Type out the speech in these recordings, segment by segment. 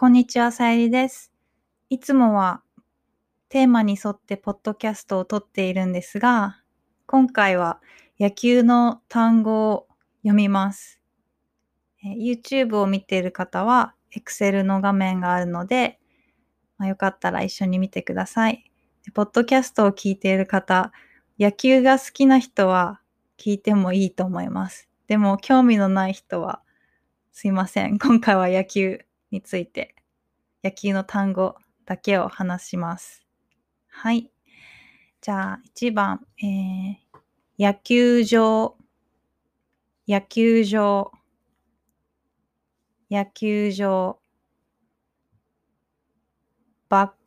こんにちは、さゆりです。いつもはテーマに沿ってポッドキャストを撮っているんですが、今回は野球の単語を読みます。YouTube を見ている方は Excel の画面があるので、よかったら一緒に見てください。ポッドキャストを聞いている方、野球が好きな人は聞いてもいいと思います。でも興味のない人はすいません。今回は野球について、野球の単語だけを話します。はい。じゃあ1番、野球場、バッ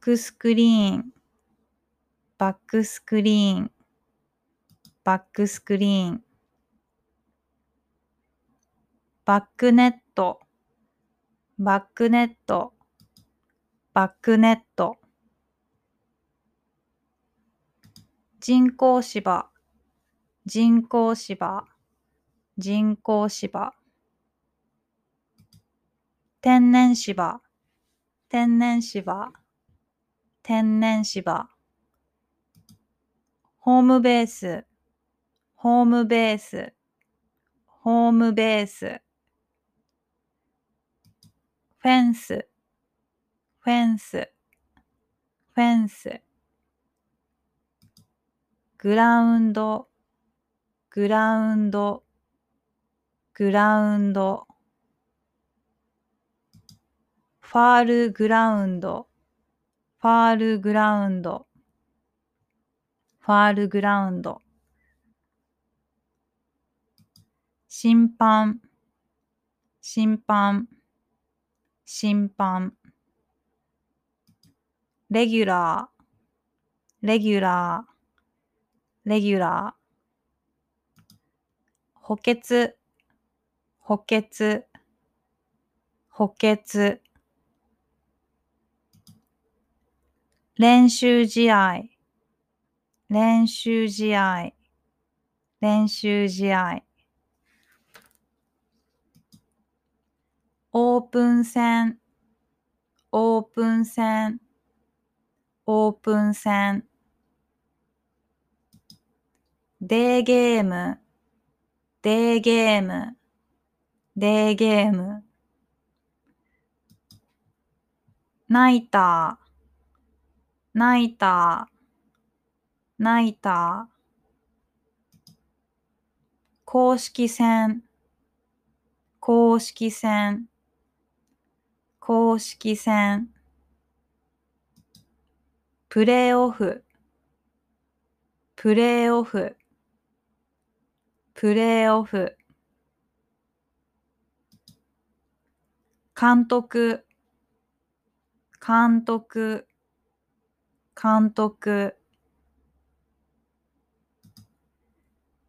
クスクリーン、バックネット、人工芝、天然芝、ホームベース、フェンス、グラウンド、ファールグラウンド、審判、レギュラー、補欠、練習試合、オープン戦、デーゲーム、ナイター、公式戦、プレーオフ、監督、キ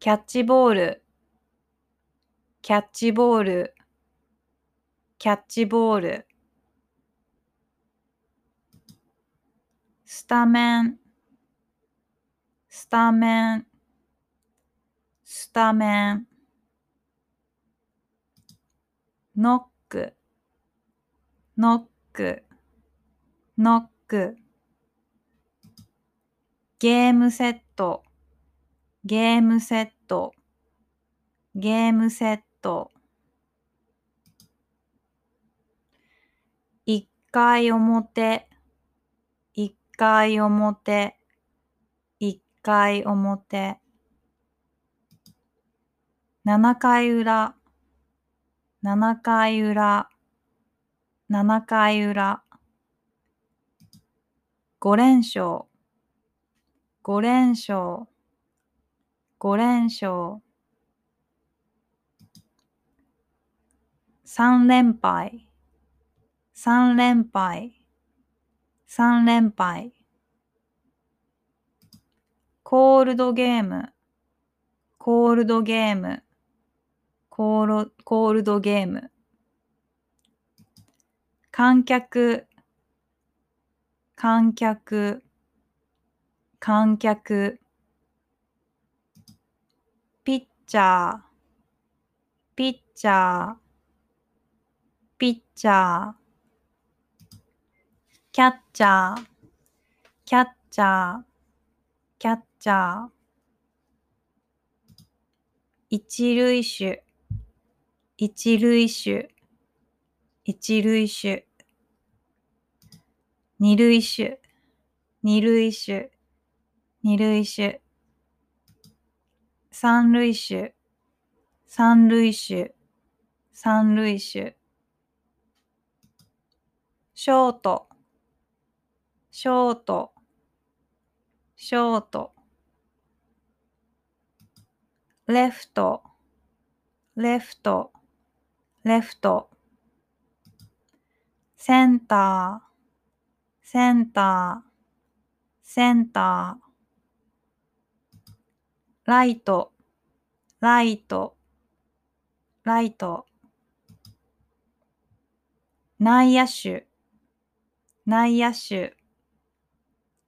ャッチボール、スタメン、ノック、ゲームセット、1回表、7回裏、5連勝、3連敗、コールドゲーム、観客、ピッチャー、キャッチャー、キャッチャー、キャッチャー。一塁手、一塁手、一塁手。二塁手、二塁手、二塁手。三塁手、三塁手、三塁手。ショート、ショート、ショート。レフト、レフト、レフト。センター、センター、センター。ライト、ライト、ライト。内野手、内野手。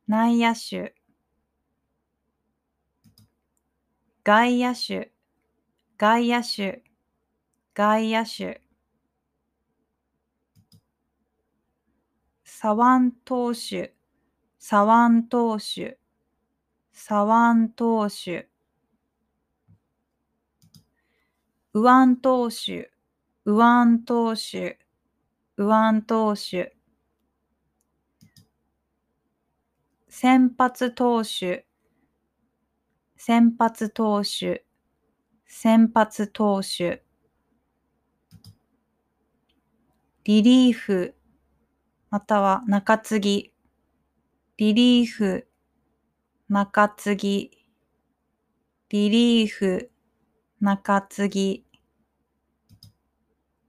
内野手、外野手、外野手、外野手。左腕投手、左腕投手、左腕投手。右腕投手、右腕投手、右腕投手。先発投手、先発投手、先発投手。リリーフ、または中継ぎ。リリーフ、中継ぎ。リリーフ、中継ぎ。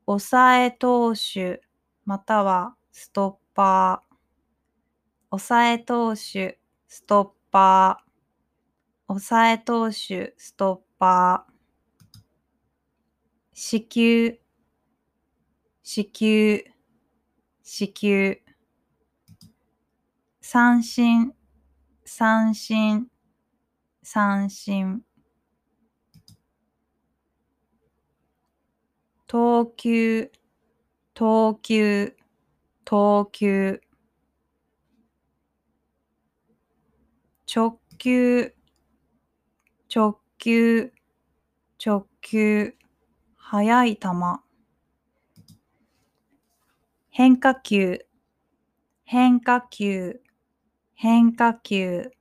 抑え投手、またはストッパー。抑え投手、ストッパー。抑え投手、ストッパー。四球、四球、四球。三振、三振、三振。投球、投球、投球。直球、直球、直球、速い球。変化球、変化球、変化球。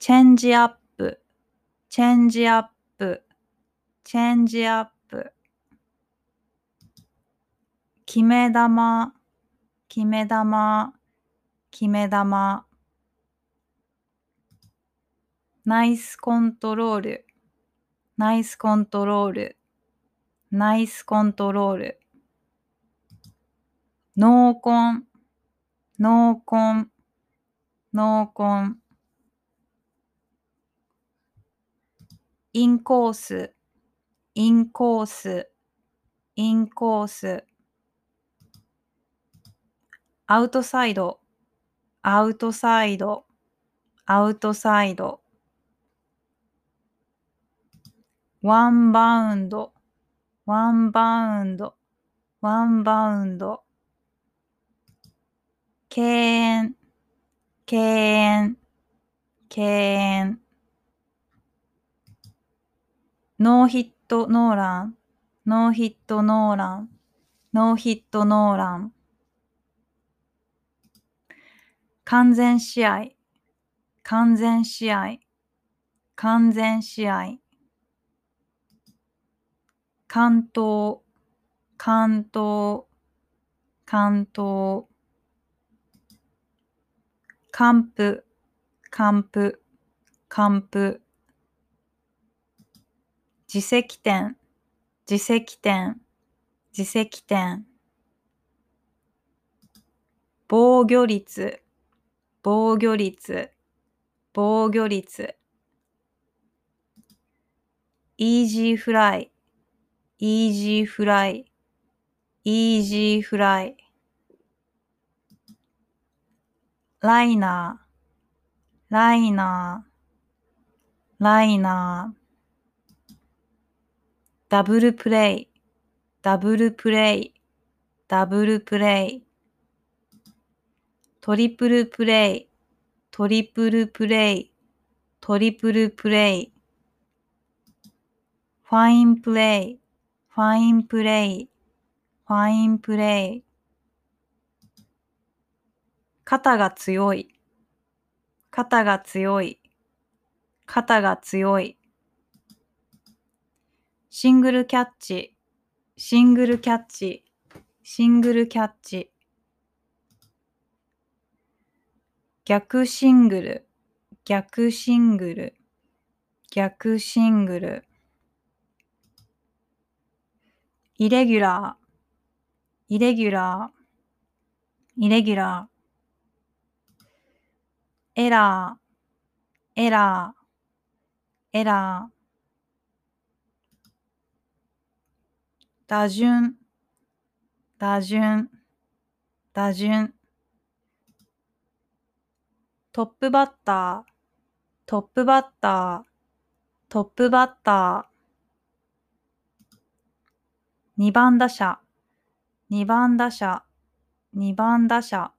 チェンジアップ、チェンジアップ、チェンジアップ。決め球、決め球。決め球。ナイスコントロール、ナイスコントロール、ナイスコントロール。濃紺、濃紺、濃紺。インコース、インコース、インコース。アウトサイド、アウトサイド、アウトサイド。ワンバウンド、ワンバウンド、ワンバウンド。敬遠、敬遠、敬遠。ノーヒットノーラン、ノーヒットノーラン、ノーヒットノーラン。完全試合、完全試合、完全試合。完投、完投、完投。完封、完封、完封。自責点、自責点、自責点。防御率、防御率、防御率。イージーフライ、イージーフライ、イージーフライ。ライナー、ライナー、ライナー。ダブルプレイ、ダブルプレイ、ダブルプレイ、トリプルプレイ、トリプルプレイ、トリプルプレイ、ファインプレイ、ファインプレイ、ファインプレイ、肩が強い、肩が強い、肩が強い、シングルキャッチ、シングルキャッチ、シングルキャッチ、逆シングル、逆シングル、逆シングル、イレギュラー、イレギュラー、イレギュラー、エラー、エラー、エラー、打順、打順、打順、トップバッター、トップバッター、トップバッター、2番打者、2番打者、2番打者、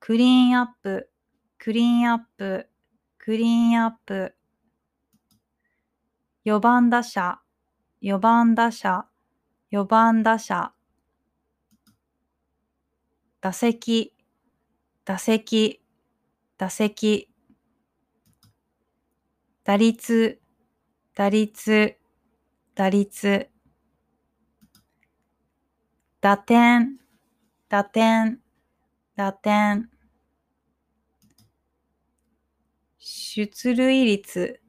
クリーンアップ、クリーンアップ、クリーンアップ、4番打者、4番打者、4番打者、打席、打席、打席、打率、打率、打率、打点、打点、打点、出塁率、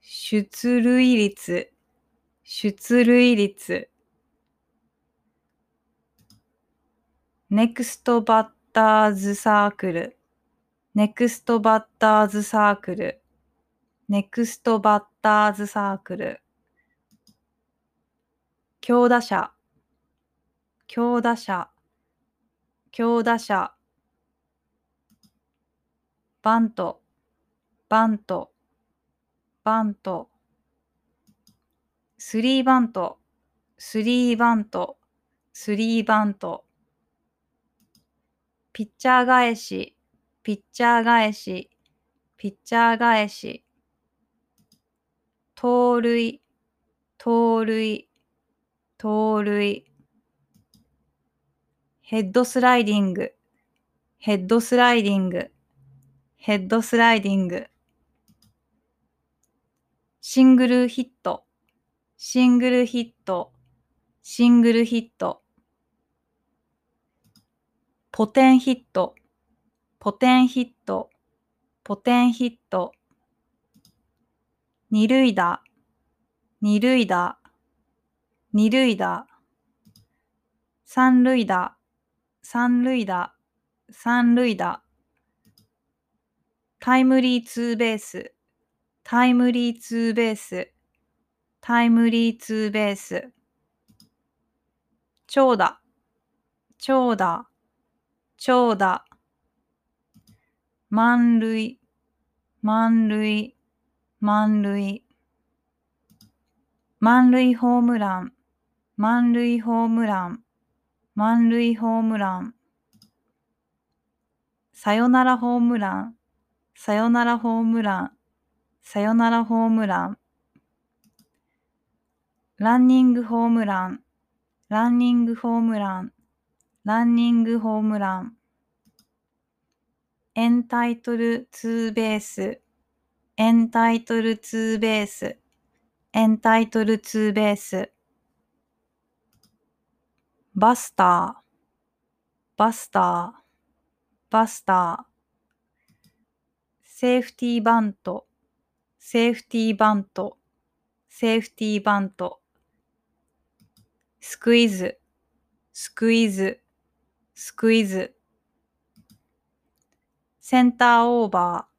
出塁率、出塁率、ネクストバッターズサークル、ネクストバッターズサークル、ネクストバッターズサークル、強打者、強打者、強打者、バント、バント、バント、スリーバント、スリーバント、スリーバント、ピッチャー返し、ピッチャー返し、ピッチャー返し、盗塁、盗塁、盗塁、ヘッドスライディング、ヘッドスライディング、ヘッドスライディング、シングルヒット、シングルヒット、シングルヒット、ポテンヒット、ポテンヒット、ポテンヒット、二塁打、二塁打、二塁打、三塁打、三塁打、三塁打、タイムリーツーベース、タイムリーツーベース、タイムリーツーベース、長打、長打、長打、満塁、満塁、満塁、満塁ホームラン、満塁ホームラン、満塁ホームラン、さよならホームラン、さよならホームラン、さよならホームラン、ランニングホームラン、ランニングホームラン、ランニングホームラン、エンタイトルツーベース、エンタイトルツーベース、エンタイトルツーベース、バスター、バスター、バスター、セーフティーバント、セーフティーバント、セーフティーバント、スクイズ、スクイズ、スクイズ、センターオーバー、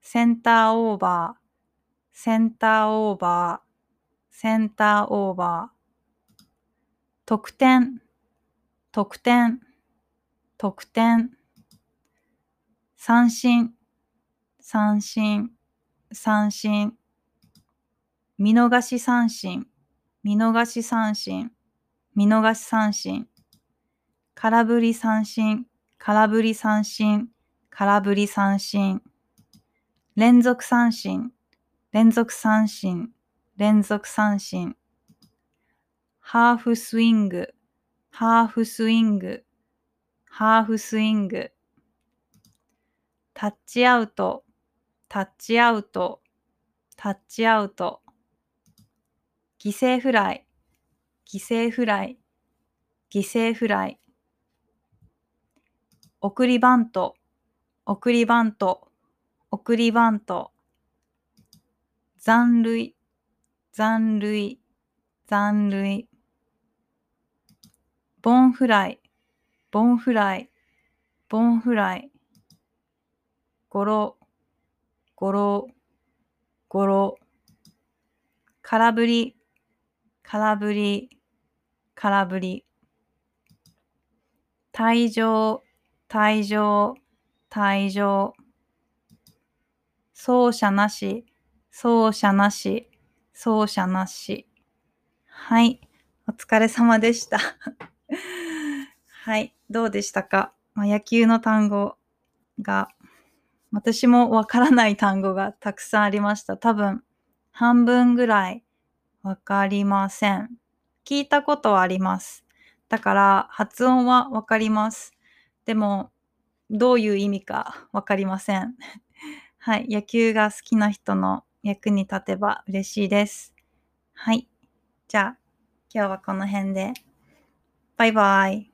センターオーバー、センターオーバー、センターオーバー、得点、得点、得点、三振、三振、三振、見逃し三振、見逃し三振、見逃し三振、空振り三振、空振り三振、空振り三振、連続三振、連続三振、連続三振、ハーフスイング、ハーフスイング、ハーフスイング、タッチアウト、タッチアウト、タッチアウト、犠牲フライ、犠牲フライ、犠牲フライ、送りバント、送りバント、送りバント、残塁、残塁、残塁、ボンフライ、ボンフライ、ボンフライ、ゴロ、ゴロ、ゴロ、空振り、空振り、空振り、退場、退場、退場、走者なし、走者なし、走者なし。はい、お疲れ様でした。はい、どうでしたか？野球の単語が、私もわからない単語がたくさんありました。多分、半分ぐらいわかりません。聞いたことはあります。だから、発音はわかります。でも、どういう意味かわかりません。はい、野球が好きな人の役に立てば嬉しいです。はい、じゃあ、今日はこの辺で。バイバイ。